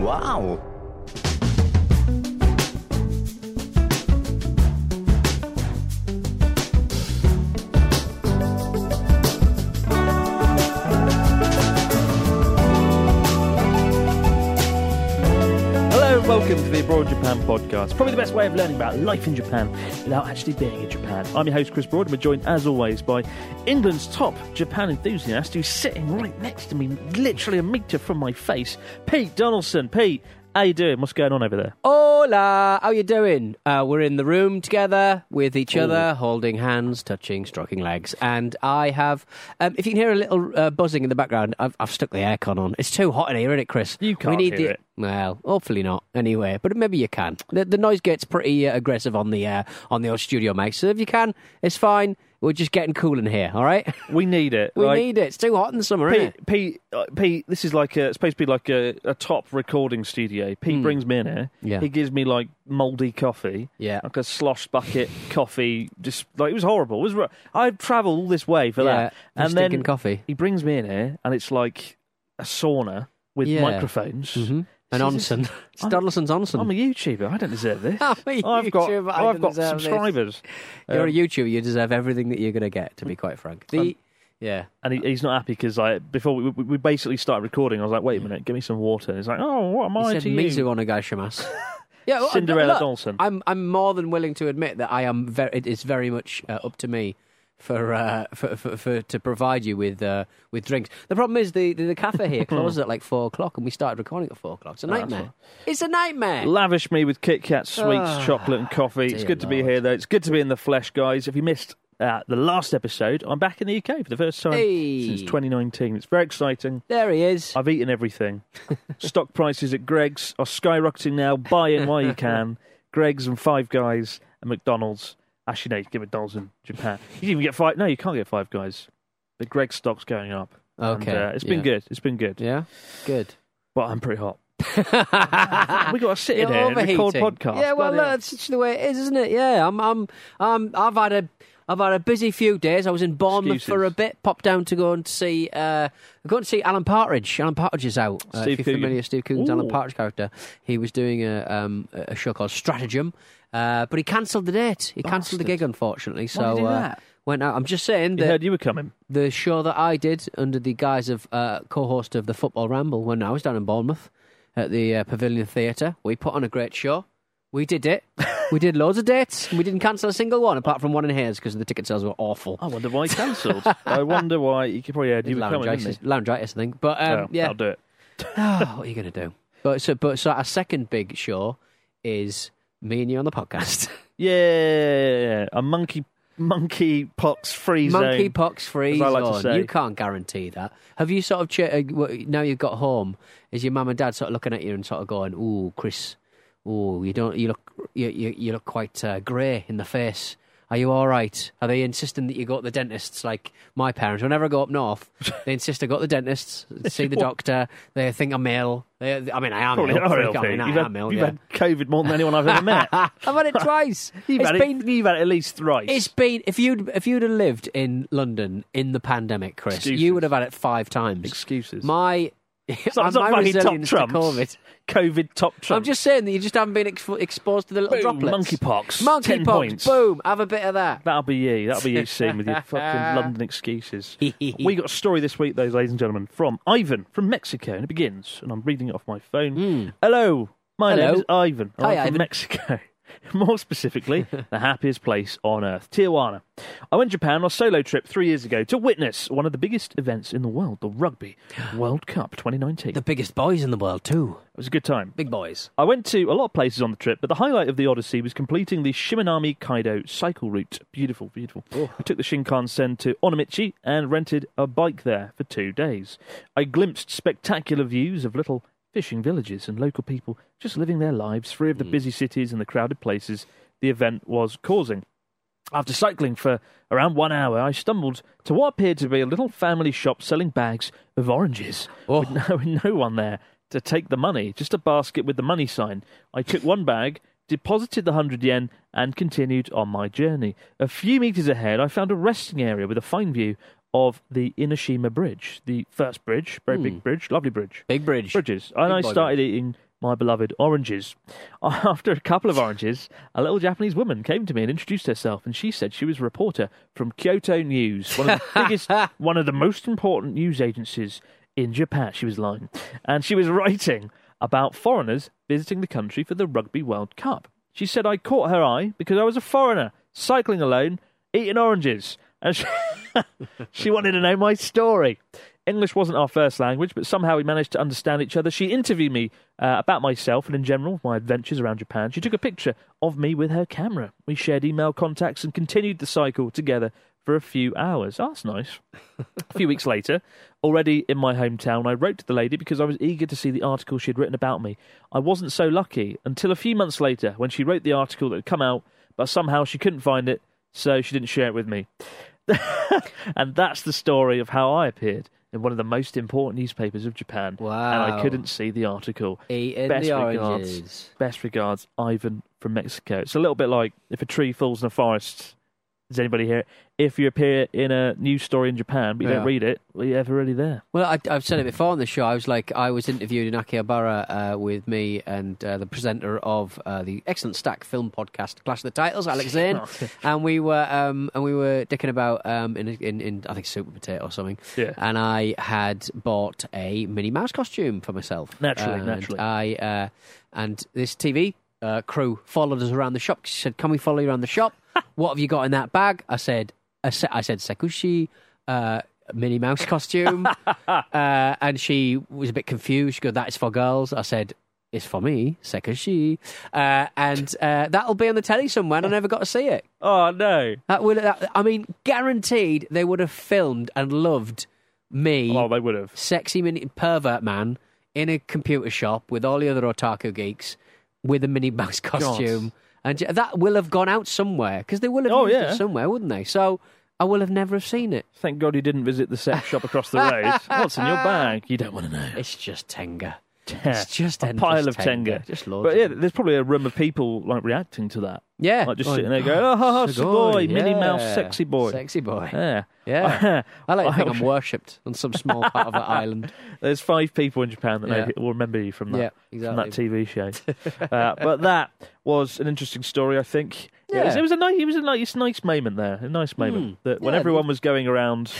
Wow. Welcome to the Abroad Japan Podcast. Probably the best way of learning about life in Japan without actually being in Japan. I'm your host, Chris Broad, and we're joined, as always, by England's top Japan enthusiast who's sitting right next to me, literally a metre from my face, Pete Donaldson. Pete, how you doing? What's going on over there? Hola! How you doing? We're in the room together with each other, holding hands, touching, stroking legs. And I have, if you can hear a little buzzing in the background, I've stuck the aircon on. It's too hot in here, isn't it, Chris? You can't hear it. Well, hopefully not, anyway. But maybe you can. The noise gets pretty aggressive on the old studio mic. So if you can, it's fine. We're just getting cool in here, all right? We need it. we need it. It's too hot in the summer, Pete, isn't it? Pete, this is like it's supposed to be like a top recording studio. Pete brings me in here. Yeah. He gives me like mouldy coffee. Yeah. Like a slosh bucket coffee. Just like, it was horrible. I'd travel all this way for that. And then coffee. He brings me in here, and it's like a sauna with microphones. Mm-hmm. An onsen. It's Donaldson's onsen. I'm a YouTuber. I don't deserve this. I've got subscribers. You're a YouTuber. You deserve everything that you're going to get, to be quite frank. And he's not happy because before we basically started recording, I was like, wait a minute, give me some water. And he's like, oh, what am I to you? He said, Mizu Yeah, well, Cinderella Donaldson. I'm more than willing to admit that I am. It is very much up to me for to provide you with drinks. The problem is the cafe here closes at like 4 o'clock, and we started recording at 4 o'clock. It's a nightmare. It's a nightmare. Lavish me with Kit Kat sweets, chocolate, and coffee. It's good to be here, though. It's good to be in the flesh, guys. If you missed the last episode, I'm back in the UK for the first time since 2019. It's very exciting. There he is. I've eaten everything. Stock prices at Greg's are skyrocketing now. Buy in while you can. Greg's and Five Guys and McDonald's. Actually, no, you can get McDonald's in Japan. You can even get Five... No, you can't get Five Guys. The Greg stock's going up. Okay. And, it's been good. It's been good. Yeah? Good. But I'm pretty hot. We got to sit in here and record podcasts. Yeah, well, look, that's just the way it is, isn't it? Yeah, I've had a busy few days. I was in Bournemouth for a bit. Popped down to go and see Alan Partridge. Alan Partridge is out. If you're familiar with Steve Coogan's Alan Partridge character, he was doing a show called Stratagem, but he cancelled the date. He cancelled the gig, unfortunately. So why did he do that? Went out. I'm just saying that. I heard you were coming. The show that I did under the guise of co-host of the Football Ramble when I was down in Bournemouth at the Pavilion Theatre, we put on a great show. We did it. We did loads of dates. We didn't cancel a single one, apart from one in Hayes, because the ticket sales were awful. I wonder why he cancelled. I wonder why. You could probably you were coming, didn't you? Laryngitis, I think. But I'll do it. What are you going to do? But so our second big show is me and you on the podcast. Yeah, a monkeypox free zone. Monkeypox free zone. You can't guarantee that. Have you sort of now you've got home? Is your mum and dad sort of looking at you and sort of going, "Ooh, Chris. Oh, you don't. You look quite grey in the face. Are you all right?" Are they insisting that you go to the dentists like my parents? Whenever I go up north, they insist I go to the dentists, see the doctor. They think I'm ill. I am ill. You've had COVID more than anyone I've ever met. I've had it twice. You've had it at least thrice. It's been if you'd have lived in London in the pandemic, Chris, you would have had it 5 times. Excuses. It's not fucking top trumps. COVID top trumps. I'm just saying that you just haven't been exposed to the little droplets. Monkeypox. Monkeypox. Boom. Have a bit of that. That'll be you. That'll be you seen with your fucking London excuses. We got a story this week, though, ladies and gentlemen, from Ivan from Mexico, and it begins. And I'm reading it off my phone. Hello. My name is Ivan. Hi, I'm from Mexico. More specifically, the happiest place on earth, Tijuana. I went to Japan on a solo trip 3 years ago to witness one of the biggest events in the world, the Rugby World Cup 2019. The biggest boys in the world, too. It was a good time. Big boys. I went to a lot of places on the trip, but the highlight of the odyssey was completing the Shimanami Kaido cycle route. Beautiful, beautiful. Oh. I took the Shinkansen to Onomichi and rented a bike there for 2 days. I glimpsed spectacular views of little fishing villages and local people just living their lives free of the busy cities and the crowded places the event was causing. After cycling for around 1 hour, I stumbled to what appeared to be a little family shop selling bags of oranges. Oh. With no one there to take the money, just a basket with the money sign. I took one bag, deposited the 100 yen, and continued on my journey. A few meters ahead, I found a resting area with a fine view of the Inoshima Bridge, the first bridge, very big bridge, lovely bridge. Big bridge. Bridges. And I started eating my beloved oranges. After a couple of oranges, a little Japanese woman came to me and introduced herself, and she said she was a reporter from Kyoto News, one of the biggest, one of the most important news agencies in Japan. She was lying. And she was writing about foreigners visiting the country for the Rugby World Cup. She said I caught her eye because I was a foreigner, cycling alone, eating oranges. And she wanted to know my story. English wasn't our first language, but somehow we managed to understand each other. She interviewed me about myself and in general my adventures around Japan. She took a picture of me with her camera. We shared email contacts and continued the cycle together for a few hours. Oh, that's nice. A few weeks later, already in my hometown, I wrote to the lady because I was eager to see the article she had written about me. I wasn't so lucky until a few months later when she wrote the article that had come out, but somehow she couldn't find it, so she didn't share it with me. And that's the story of how I appeared in one of the most important newspapers of Japan. Wow. And I couldn't see the article. Eating the oranges. Best regards, Ivan from Mexico. It's a little bit like if a tree falls in a forest. Does anybody hear it? If you appear in a news story in Japan, but you don't read it, were you ever really there? Well, I've said it before on the show. I was interviewed in Akihabara with me and the presenter of the excellent Stack film podcast, Clash of the Titles, Alex Zane, and we were dicking about in I think Super Potato or something. Yeah. And I had bought a Minnie Mouse costume for myself. Naturally. And this TV crew followed us around the shop. She said, "Can we follow you around the shop? What have you got in that bag?" I said, "Sekushi, Minnie Mouse costume." And she was a bit confused. She goes, "That is for girls." I said, "It's for me, Sekushi." And that'll be on the telly somewhere, and I never got to see it. Oh, no. Guaranteed they would have filmed and loved me. Oh, they would have. Sexy mini pervert man in a computer shop with all the other otaku geeks with a Minnie Mouse costume. God. And that will have gone out somewhere, because they will have used it somewhere, wouldn't they? So I will have never have seen it. Thank God you didn't visit the sex shop across the road. What's in your bag? You don't want to know. It's just Tenga. Yeah. It's just a pile of Tenga. Just loads. But yeah, there's probably a room of people reacting to that. Yeah. Just sitting there going, "Oh, Sugoi, Minnie Mouse, sexy boy. Sexy boy." Yeah. Yeah. I like to think I'm worshipped on some small part of that island. There's 5 people in Japan that will remember you from that, from that TV show. But that was an interesting story, I think. Yeah. It was a nice moment there. That when everyone was going around,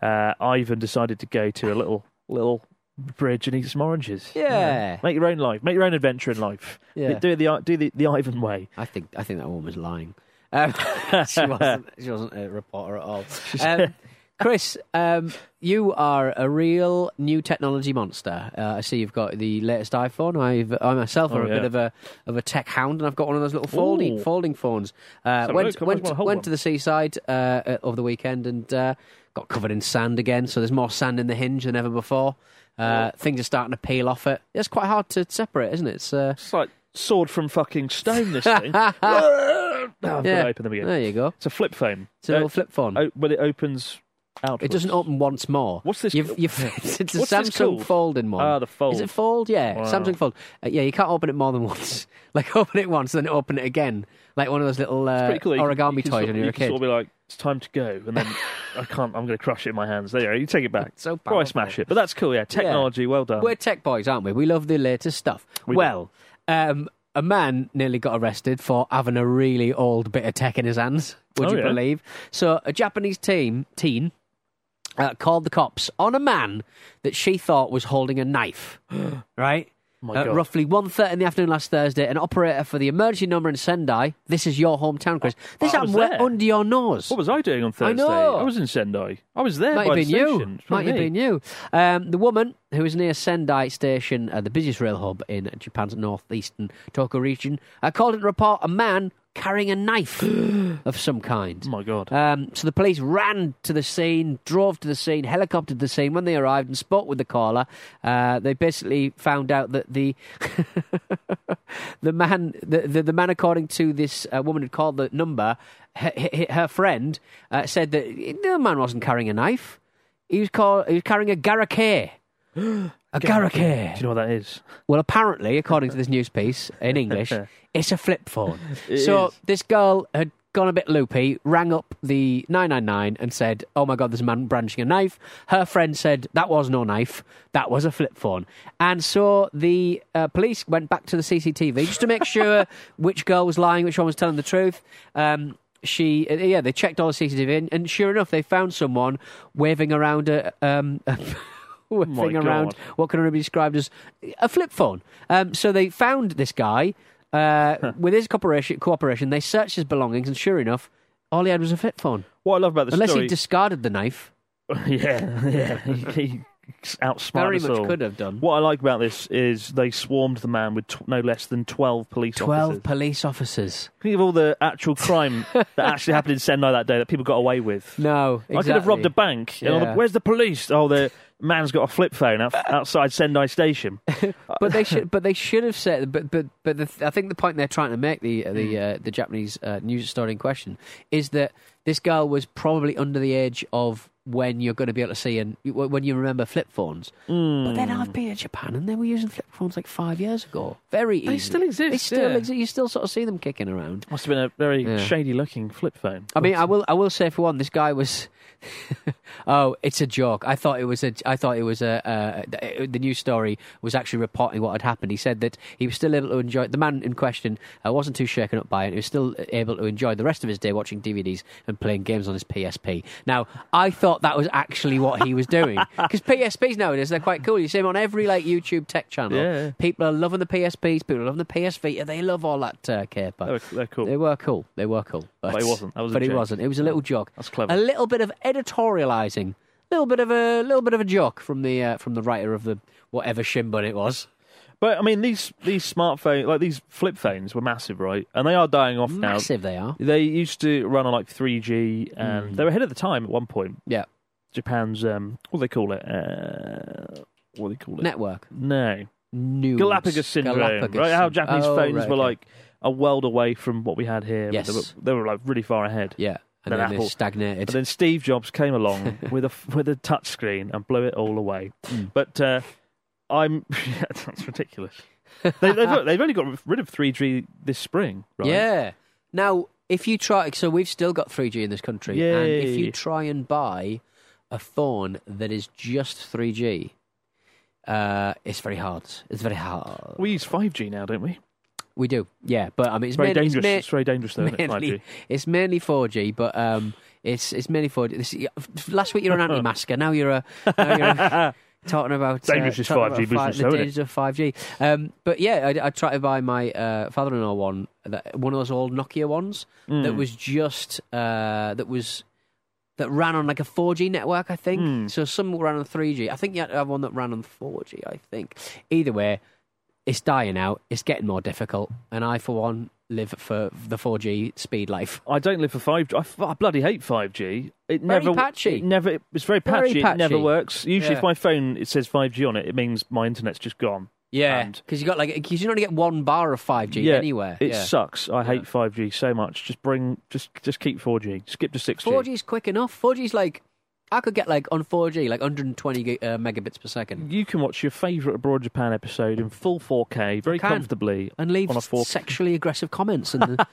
Ivan decided to go to a little bridge and eat some oranges. Yeah. Make your own life. Make your own adventure in life. Yeah. Do the Ivan way. I think that woman was lying. She wasn't a reporter at all. Chris, you are a real new technology monster. I see you've got the latest iPhone. I myself are a bit of a tech hound, and I've got one of those little folding phones. Went to the seaside over the weekend and got covered in sand again. So there's more sand in the hinge than ever before. Things are starting to peel off it. It's quite hard to separate, isn't it? It's like sword from fucking stone, this thing. Open them again. There you go. It's a flip phone. It's a little flip phone. But it opens outwards. It doesn't open once more. What's this? It's a Samsung folding one. Ah, the fold. Is it fold? Yeah, wow. Samsung fold. You can't open it more than once. Like, open it once, then open it again. Like one of those little origami toys when you're a kid. Sort of be like, "It's time to go," and then I'm going to crush it in my hands. There you go. You take it back. It's so powerful. Probably smash it. But that's cool, yeah. Technology, well done. We're tech boys, aren't we? We love the latest stuff. A man nearly got arrested for having a really old bit of tech in his hands, would you believe? So a Japanese teen called the cops on a man that she thought was holding a knife, right? God. Roughly 1:30 in the afternoon last Thursday, an operator for the emergency number in Sendai. This is your hometown, Chris. This happened under your nose. What was I doing on Thursday? I know. I was in Sendai. I was there. Might have been you. The woman who is near Sendai Station, the busiest rail hub in Japan's northeastern Tohoku region, called in to report a man carrying a knife of some kind. Oh, my God. So the police ran to the scene, drove to the scene, helicoptered the scene. When they arrived and spoke with the caller, they basically found out that the man, according to this woman who called the number, her friend, said that the man wasn't carrying a knife. He was carrying a garakei. A garakei. Do you know what that is? Well, apparently, according to this news piece in English, it's a flip phone. So this girl had gone a bit loopy, rang up the 999 and said, oh my God, there's a man brandishing a knife. Her friend said, that was no knife, that was a flip phone. And so the police went back to the CCTV just to make sure which girl was lying, which one was telling the truth. They checked all the CCTV and sure enough, they found someone waving around a thing around what can only be described as a flip phone. So they found this guy with his cooperation. They searched his belongings, and sure enough, all he had was a flip phone. What I love about the story, unless he discarded the knife. Yeah, he outsmarted us all. Very much could have done. What I like about this is they swarmed the man with no less than 12 police officers. 12 police officers. Think of all the actual crime that actually happened in Sendai that day that people got away with. No, exactly. I could have robbed a bank. Yeah. Where's the police? Oh, they're... Man's got a flip phone outside Sendai Station. But they should have said. I think the point they're trying to make, the Japanese news story in question, is that this girl was probably under the age of when you're going to be able to see and when you remember flip phones. Mm. But then I've been in Japan and they were using flip phones like 5 years ago. Very easy. They still exist. You still sort of see them kicking around. Must have been a very shady looking flip phone. I mean, I will say for one, this guy was. Oh, it's a joke. I thought it was the news story was actually reporting what had happened. He said that he was still able to enjoy. The man in question wasn't too shaken up by it. He was still able to enjoy the rest of his day watching DVDs and playing games on his PSP. Now, I thought that was actually what he was doing, because PSPs nowadays, they're quite cool. You see them on every YouTube tech channel. Yeah. People are loving the PSPs. People are loving the PS Vita. They love all that caper. They were cool. But he wasn't. It was a little joke. That's clever. A little bit of editorializing, a little bit of a joke from the writer of the whatever shinbun it was. But I mean, these smartphones, like these flip phones, were massive, right? And they are dying off now. Massive, they are. They used to run on 3G, and they were ahead of the time at one point. Yeah, Japan's what do they call it? Network. No. News. Galapagos syndrome. Right? How Japanese phones were a world away from what we had here. Yes. They were really far ahead. Yeah. And then Apple stagnated. And then Steve Jobs came along with a touch screen and blew it all away. Mm. But that's ridiculous. They've only got rid of 3G this spring, right? Yeah. Now, if you try, so we've still got 3G in this country, and if you try and buy a phone that is just 3G, it's very hard. We use 5G now, don't we? We do, yeah, but I mean, it's very dangerous, though, isn't it? 5G. It's mainly 4G, but it's mainly 4G. Last week you were an anti-masker, now you're talking about dangerous 5G business, the dangers of 5G. But yeah, I tried to buy my father-in-law one of those old Nokia ones that was just that ran on a 4G network, I think. So some ran on 3G. I think you had to have one that ran on 4G. I think either way. It's dying out, it's getting more difficult, and I, for one, live for the 4G speed life. I don't live for 5G. I bloody hate 5G. It's very patchy. It never works. Usually if my phone, it says 5G on it, it means my internet's just gone. Yeah, because you only get one bar of 5G anywhere. It sucks. I hate 5G so much. Just keep 4G. Skip to 6G. 4G's quick enough. 4G's I could get on 4G 120 megabits per second. You can watch your favourite Abroad Japan episode in full 4K very comfortably, and leave sexually aggressive comments in the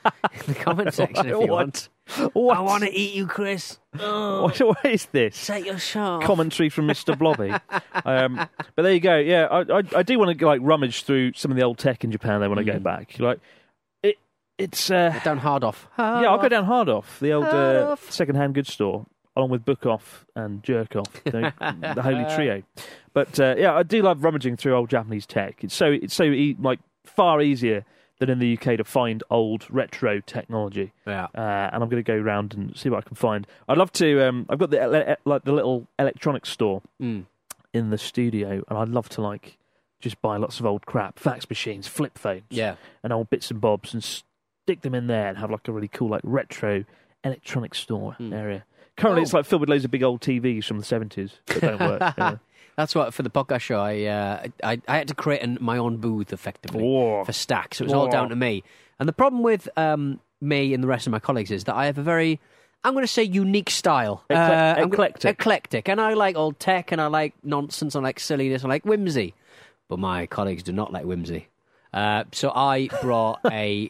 comment section if you want. What? I want to eat you, Chris. Oh. What is this? Take your shot. Commentary from Mr. Blobby. But there you go. Yeah, I do want to rummage through some of the old tech in Japan. They want to go back. It's down Hard Off. Yeah, I'll go down Hard Off, the old second-hand goods store. along with Book Off and Jerk Off, the holy trio. But yeah, I do love rummaging through old Japanese tech. It's so far easier than in the UK to find old retro technology. Yeah. And I'm going to go round and see what I can find. I'd love to. I've got the little electronics store in the studio, and I'd love to just buy lots of old crap, fax machines, flip phones, and old bits and bobs, and stick them in there and have a really cool retro electronics store area. Currently, it's filled with loads of big old TVs from the 70s that don't work. Yeah. That's what, for the podcast show, I had to create my own booth, effectively, for Stack. So it was all down to me. And the problem with me and the rest of my colleagues is that I have a very, I'm going to say, unique style. Eclectic. And I like old tech, and I like nonsense, I like silliness, I like whimsy. But my colleagues do not like whimsy. So I brought a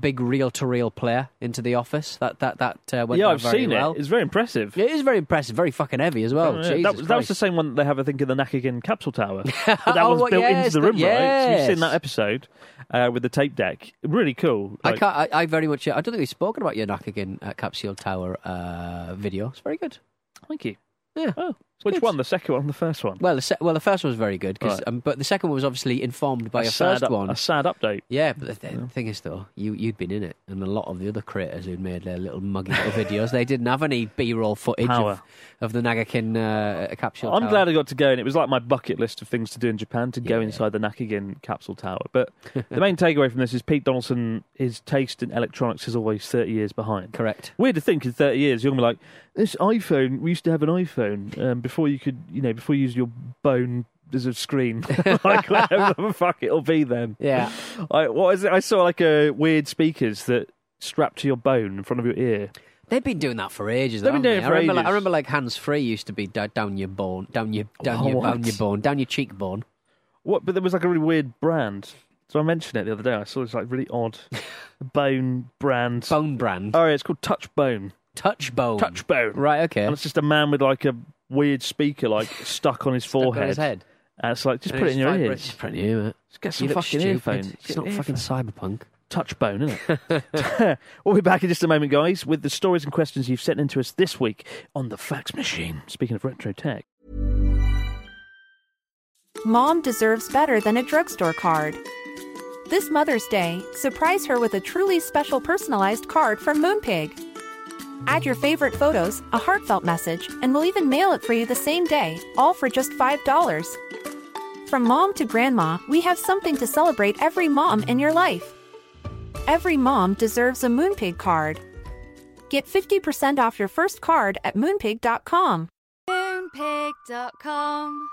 big reel-to-reel player into the office. That went down very well. Yeah, I've seen it. It's very impressive. It is very impressive. Very fucking heavy as well. Yeah, that was the same one they have, I think, in the Nakagin capsule tower. That one's built into the room, right? So you've seen that episode with the tape deck. Really cool. I don't think we've spoken about your Nakagin capsule tower video. It's very good. Thank you. Yeah. Oh, which one? The second one, the first one? Well, the first one was very good, but the second one was obviously informed by your first one. A sad update. Yeah, but the thing is, though, you'd been in it, and a lot of the other creators who'd made their little muggy little videos, they didn't have any B-roll footage of the Nakagin capsule tower. I'm glad I got to go, and it was my bucket list of things to do in Japan, to go inside the Nakagin capsule tower. But the main takeaway from this is Pete Donaldson, his taste in electronics is always 30 years behind. Correct. Weird to think in 30 years, you're going to be like, this iPhone, we used to have an iPhone before you use your bone as a screen, whatever the fuck it'll be then. Yeah. What is it? I saw a weird speakers that strapped to your bone in front of your ear. They've been doing that for ages. They've been doing it for ages. I remember hands-free used to be down your bone, down your cheekbone. What? But there was a really weird brand. So I mentioned it the other day. I saw this really odd bone brand. Bone brand. Oh, yeah, it's called Touch Bone. Touch Bone. Touch Bone. Right. Okay. And it's just a man with a weird speaker stuck on his forehead. On his head. And it's just put it in your ears. Just put it in your ear. Just get some fucking earphones. It's not fucking cyberpunk. Touch Bone, isn't it? We'll be back in just a moment, guys, with the stories and questions you've sent in to us this week on the fax machine. Speaking of retro tech. Mom deserves better than a drugstore card. This Mother's Day, surprise her with a truly special personalized card from Moonpig. Add your favorite photos, a heartfelt message, and we'll even mail it for you the same day, all for just $5. From mom to grandma, we have something to celebrate every mom in your life. Every mom deserves a Moonpig card. Get 50% off your first card at Moonpig.com. Moonpig.com.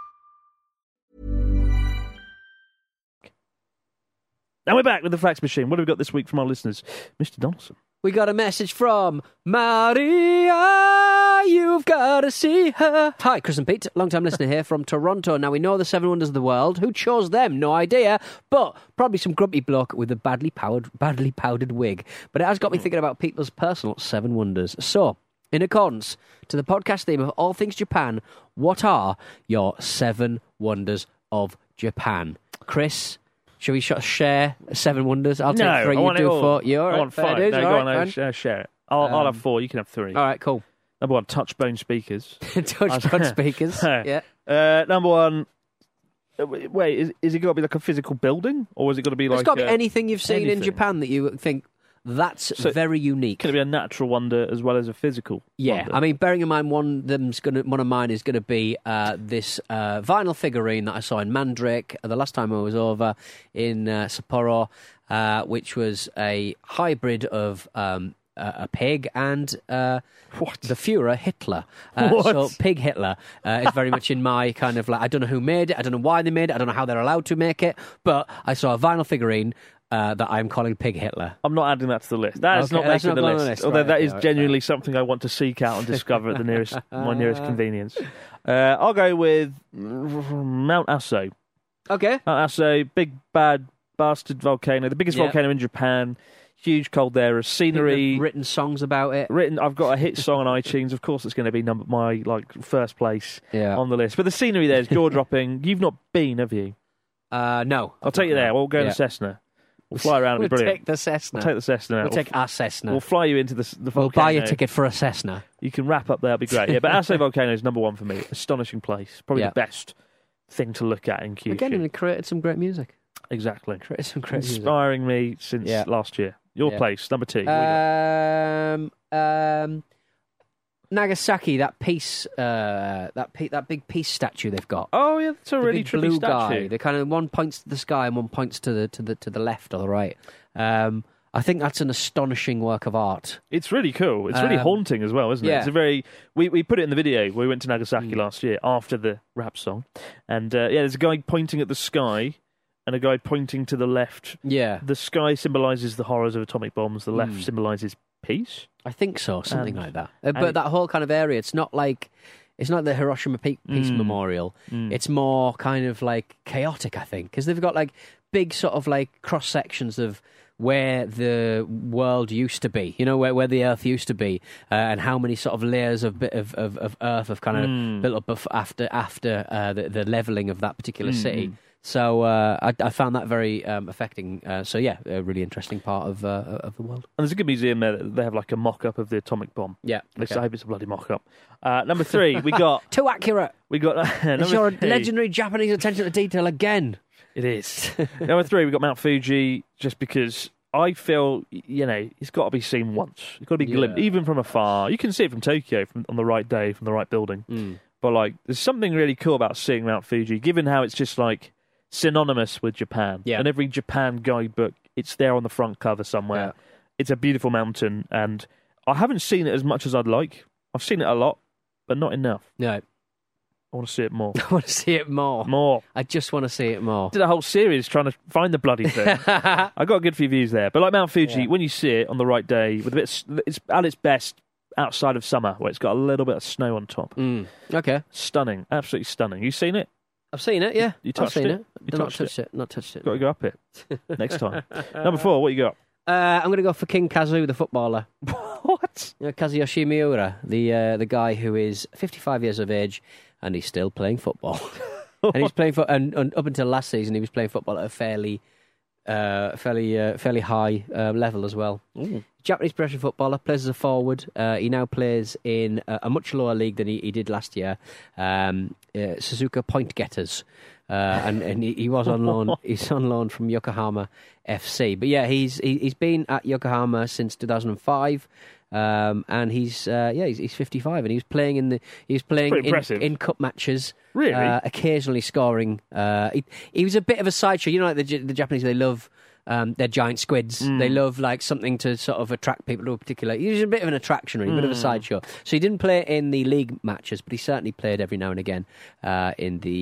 And we're back with the fax machine. What have we got this week from our listeners? Mr. Donaldson. We got a message from Maria, you've got to see her. Hi, Chris and Pete, long-time listener here from Toronto. Now, we know the seven wonders of the world. Who chose them? No idea. But probably some grumpy bloke with a badly powdered wig. But it has got me thinking about people's personal seven wonders. So, in accordance to the podcast theme of all things Japan, what are your seven wonders of Japan? Chris? Shall we share seven wonders? I'll take three, you do four. You all right? I want five. No, go on, share it. I'll have four, you can have three. All right, cool. Number one, Touch Bone speakers. Touch Bone speakers, yeah. Number one, wait, is it got to be a physical building? Or has it got to be It's got to be anything you've seen in Japan that you think, that's very unique. Could it be a natural wonder as well as a physical wonder? I mean, bearing in mind one of mine is going to be this vinyl figurine that I saw in Mandrake the last time I was over in Sapporo, which was a hybrid of a pig and the Fuhrer Hitler. So Pig Hitler is very much in my kind of I don't know who made it, I don't know why they made it, I don't know how they're allowed to make it, but I saw a vinyl figurine that I'm calling Pig Hitler. I'm not adding that to the list. That's not making the list. Although that is genuinely something I want to seek out and discover at my nearest convenience. I'll go with Mount Aso. Okay. Mount Aso, big bad bastard volcano, the biggest volcano in Japan. Huge cold there, a scenery. Written songs about it. I've got a hit song on iTunes. Of course, it's going to be my first place on the list. But the scenery there is jaw dropping. You've not been, have you? No. I'll take you there. We'll go to Cessna. We'll fly around. We'll take the Cessna. We'll take the Cessna. We'll take our Cessna. We'll fly you into the volcano. We'll buy you a ticket for a Cessna. You can wrap up there. It'll be great. Yeah, but Aso volcano is number one for me. Astonishing place. Probably the best thing to look at in Kyushu. Again, and it created some great music. Exactly. Created some great music. Inspiring me since last year. Your place, number two. Nagasaki, that big peace statue they've got. Oh yeah, that's a really trippy blue statue. Guy. The kind of one points to the sky and one points to the left or the right. I think that's an astonishing work of art. It's really cool. It's really haunting as well, isn't it? Yeah. It's a very. We put it in the video. We went to Nagasaki last year after the rap song, and there's a guy pointing at the sky. And a guy pointing to the left. Yeah. The sky symbolises the horrors of atomic bombs. The left symbolises peace. I think so, something like that. But that whole kind of area, it's not the Hiroshima Peace Memorial. Mm. It's more kind of like chaotic, I think, because they've got like big sort of like cross sections of where the world used to be, you know, where the Earth used to be, and how many sort of layers of Earth have kind of built up after the levelling of that particular city. So I found that very affecting. A really interesting part of the world. And there's a good museum there. They have like a mock-up of the atomic bomb. Yeah. Okay. I hope it's a bloody mock-up. Number three, we got... Too accurate. We got... it's your legendary Japanese attention to detail again. It is. Number three, we got Mount Fuji, just because I feel, you know, it's got to be seen once. It's got to be glimpsed, even from afar. You can see it from Tokyo on the right day, from the right building. Mm. But like, there's something really cool about seeing Mount Fuji, given how it's just like... synonymous with Japan. Yeah. And every Japan guidebook, it's there on the front cover somewhere. Yeah. It's a beautiful mountain, and I haven't seen it as much as I'd like. I've seen it a lot, but not enough. No. I want to see it more. I want to see it more. I just want to see it more. Did a whole series trying to find the bloody thing. I got a good few views there. But like Mount Fuji, when you see it on the right day, with a bit of, it's at its best outside of summer, where it's got a little bit of snow on top. Mm. Okay. Stunning. Absolutely stunning. You seen it? I've seen it, yeah. You touched it? Not touched it. Got to go up it next time. Number four, what you got? I'm going to go for King Kazu, the footballer. What? You know, Kazuyoshi Miura, the guy who is 55 years of age, and he's still playing football. And he's playing and up until last season, he was playing football at a fairly high level as well. Ooh. Japanese professional footballer, plays as a forward. He now plays in a much lower league than he did last year. Suzuka Point Getters, and he was on loan. He's on loan from Yokohama FC. But yeah, he's been at Yokohama since 2005, and he's 55, and he was playing in cup matches. Really, occasionally scoring. He was a bit of a sideshow. You know, like the Japanese, they love. They're giant squids. They love like something to sort of attract people to a particular. He was a bit of an attraction, a bit of a sideshow. So he didn't play in the league matches, but he certainly played every now and again in the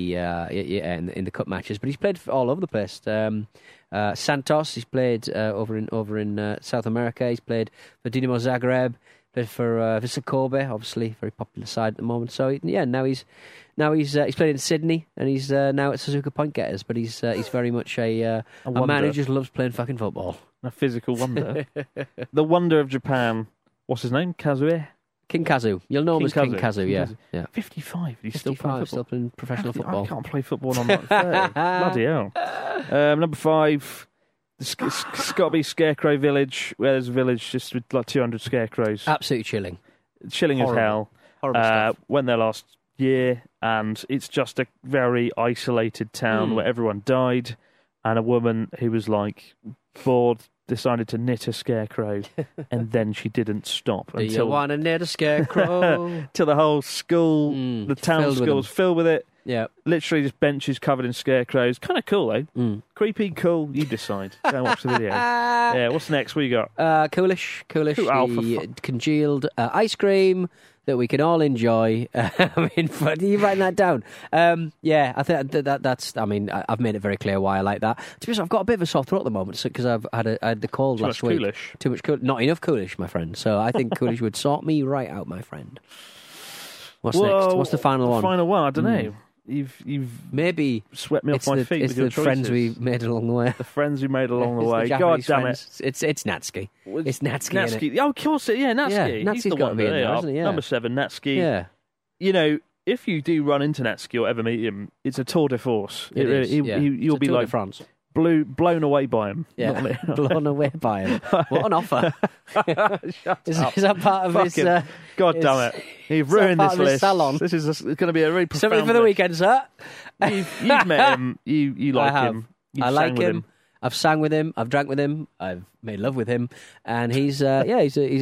cup matches. But he's played all over the place. Santos, he's played over in South America. He's played for Dinamo Zagreb. Played for Vissel Kobe, obviously very popular side at the moment. So now he's played in Sydney, and he's now at Suzuka Point Getters. But he's very much a man who just loves playing fucking football. A physical wonder, the wonder of Japan. What's his name? Kazue. King Kazu. You'll know him as King Kazu. Yeah. 55. He's still playing professional football. I can't play football on that. Bloody hell. Number five. It's got to be Scarecrow Village, where there's a village just with like 200 scarecrows. Absolutely chilling. Horrible. As hell. Horrible stuff. Went there last year, and it's just a very isolated town where everyone died, and a woman who was like bored decided to knit a scarecrow, and then she didn't stop. Do you want to knit a scarecrow? Till the whole school, the town school's filled with it. Yeah, literally just benches covered in scarecrows. Kind of cool, though. Creepy, cool. You decide. Go watch the video. Yeah, what's next? What you got? Coolish. Congealed ice cream that we can all enjoy. I mean, are you writing that down? Yeah, I think that's. I mean, I've made it very clear why I like that. To be honest, I've got a bit of a sore throat at the moment because I had the cold last week. Too much Coolish. Not enough Coolish, my friend. So I think Coolish would sort me right out, my friend. What's next? What's the final one? I don't know. You've maybe swept me off my feet with your choices. It's the friends we made along the way. God damn it. It's Natsuki. It's Natsuki. Oh, of course. Yeah, Natsuki. Yeah, Natsuki's got to be in there, hasn't he? Yeah. Number seven, Natsuki. Yeah. You know, if you do run into Natsuki or ever meet him, it's a tour de force. It is. You'll be like France. blown away by him. Yeah, blown away by him. What an offer. Is that part of his... God damn it. You've ruined this list. Salon? This is going to be a really profound something for the weekend, sir. You've met him. You like him. I like him. I've sang with him. I've drank with him. I've made love with him. And he's an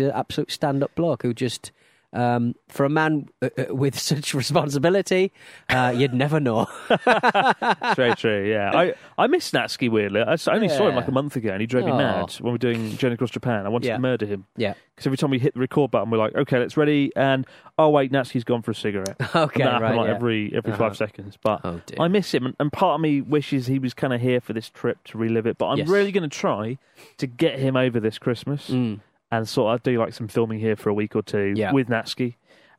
absolute stand-up bloke who just... for a man with such responsibility, you'd never know. It's very true, yeah. I miss Natsuki, weirdly. I only saw him like a month ago, and he drove me mad when we were doing Journey Across Japan. I wanted to murder him. Yeah. Because every time we hit the record button, we're like, okay, let's ready, and oh wait, Natsuki's gone for a cigarette. Okay, and that happened every 5 seconds. But I miss him, and part of me wishes he was kind of here for this trip to relive it, but I'm really going to try to get him over this Christmas. Mm. And sort of do like some filming here for a week or two with Natsuki.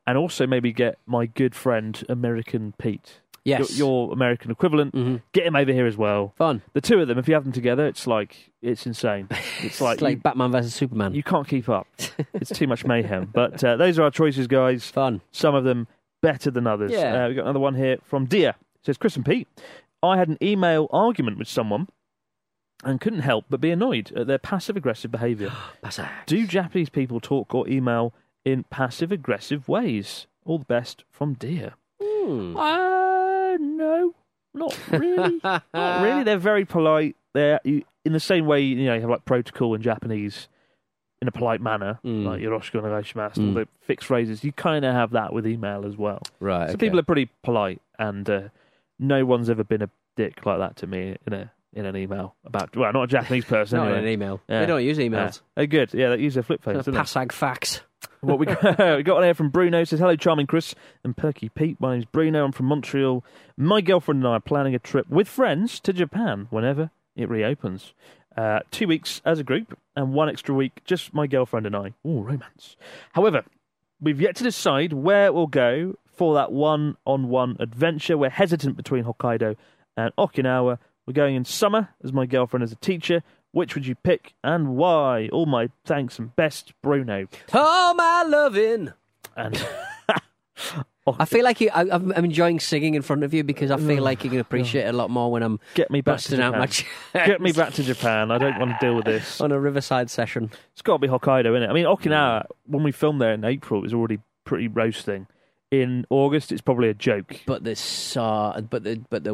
And also maybe get my good friend, American Pete. Yes. Your American equivalent. Mm-hmm. Get him over here as well. Fun. The two of them, if you have them together, it's insane. It's like, Batman versus Superman. You can't keep up. It's too much mayhem. But those are our choices, guys. Fun. Some of them better than others. Yeah. We've got another one here from Dia. It says, Chris and Pete, I had an email argument with someone and couldn't help but be annoyed at their passive-aggressive behaviour. Do Japanese people talk or email in passive-aggressive ways? All the best from Dear. No, not really. Not really. They're very polite. They're in the same way, you have like protocol in Japanese in a polite manner, like yoroshiku onegaishimasu, all the fixed phrases. You kind of have that with email as well. Right. So people are pretty polite, and no one's ever been a dick like that to me in an email about... Well, not a Japanese person. Not anyway. In an email. Yeah. They don't use emails. Oh, good. Yeah, they use their flip phones, don't they? Passag fax. What we got on here from Bruno. Says, hello, charming Chris and perky Pete. My name's Bruno. I'm from Montreal. My girlfriend and I are planning a trip with friends to Japan whenever it reopens. 2 weeks as a group and one extra week, just my girlfriend and I. Ooh, romance. However, we've yet to decide where we'll go for that one-on-one adventure. We're hesitant between Hokkaido and Okinawa. We're going in summer, as my girlfriend is a teacher. Which would you pick and why? All my thanks and best, Bruno. All my loving. And I feel like I'm enjoying singing in front of you because I feel like you can appreciate it a lot more when I'm busting out my chest. Get me back to Japan. I don't want to deal with this. On a riverside session. It's got to be Hokkaido, isn't it? I mean, Okinawa, when we filmed there in April, it was already pretty roasting. In August, it's probably a joke. But the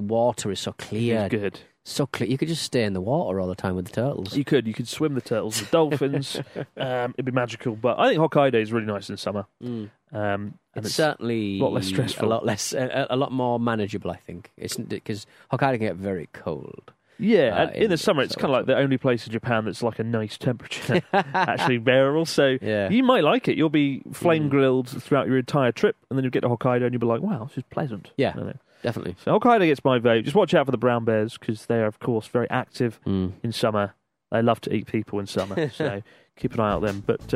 water is so clear. It's good. So clear. You could just stay in the water all the time with the turtles. You could. You could swim the turtles, the dolphins. It'd be magical. But I think Hokkaido is really nice in summer. Mm. And it's certainly a lot less stressful. A lot more manageable, I think. Because Hokkaido can get very cold. Yeah, and in the summer, it's kind of like the only place in Japan that's like a nice temperature, actually bearable. So you might like it. You'll be flame-grilled throughout your entire trip, and then you'll get to Hokkaido, and you'll be like, wow, this is pleasant. Yeah, definitely. So Hokkaido gets my vote. Just watch out for the brown bears, because they are, of course, very active in summer. They love to eat people in summer, so keep an eye out them. But,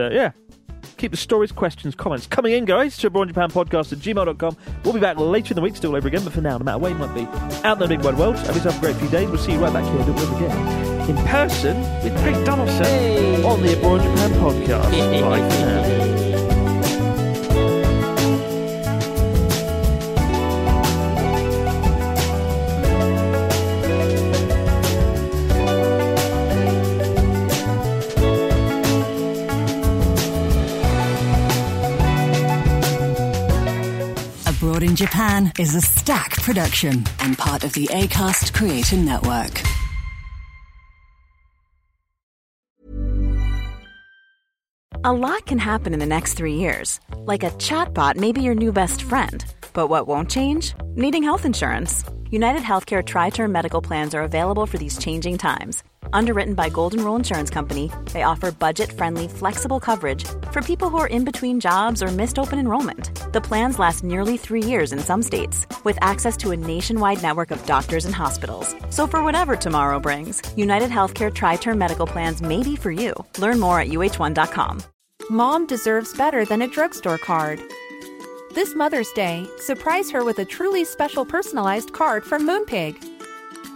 keep the stories, questions, comments coming in, guys, to abroadjapanpodcast@gmail.com. We'll be back later in the week to do all over again, but for now, no matter where you might be, out in the big wide world, have yourself a great few days. We'll see you right back here again in person with Pete Donaldson on the Abroad Japan Podcast. Bye for now. In Japan is a Stack production and part of the Acast Creator Network. A lot can happen in the next 3 years. Like a chatbot may be your new best friend. But what won't change? Needing health insurance. United Healthcare Tri-Term Medical Plans are available for these changing times. Underwritten by Golden Rule Insurance Company, they offer budget-friendly, flexible coverage for people who are in between jobs or missed open enrollment. The plans last nearly 3 years in some states, with access to a nationwide network of doctors and hospitals. So for whatever tomorrow brings, United Healthcare Tri-Term Medical Plans may be for you. Learn more at uh1.com. Mom deserves better than a drugstore card. This Mother's Day, surprise her with a truly special personalized card from Moonpig.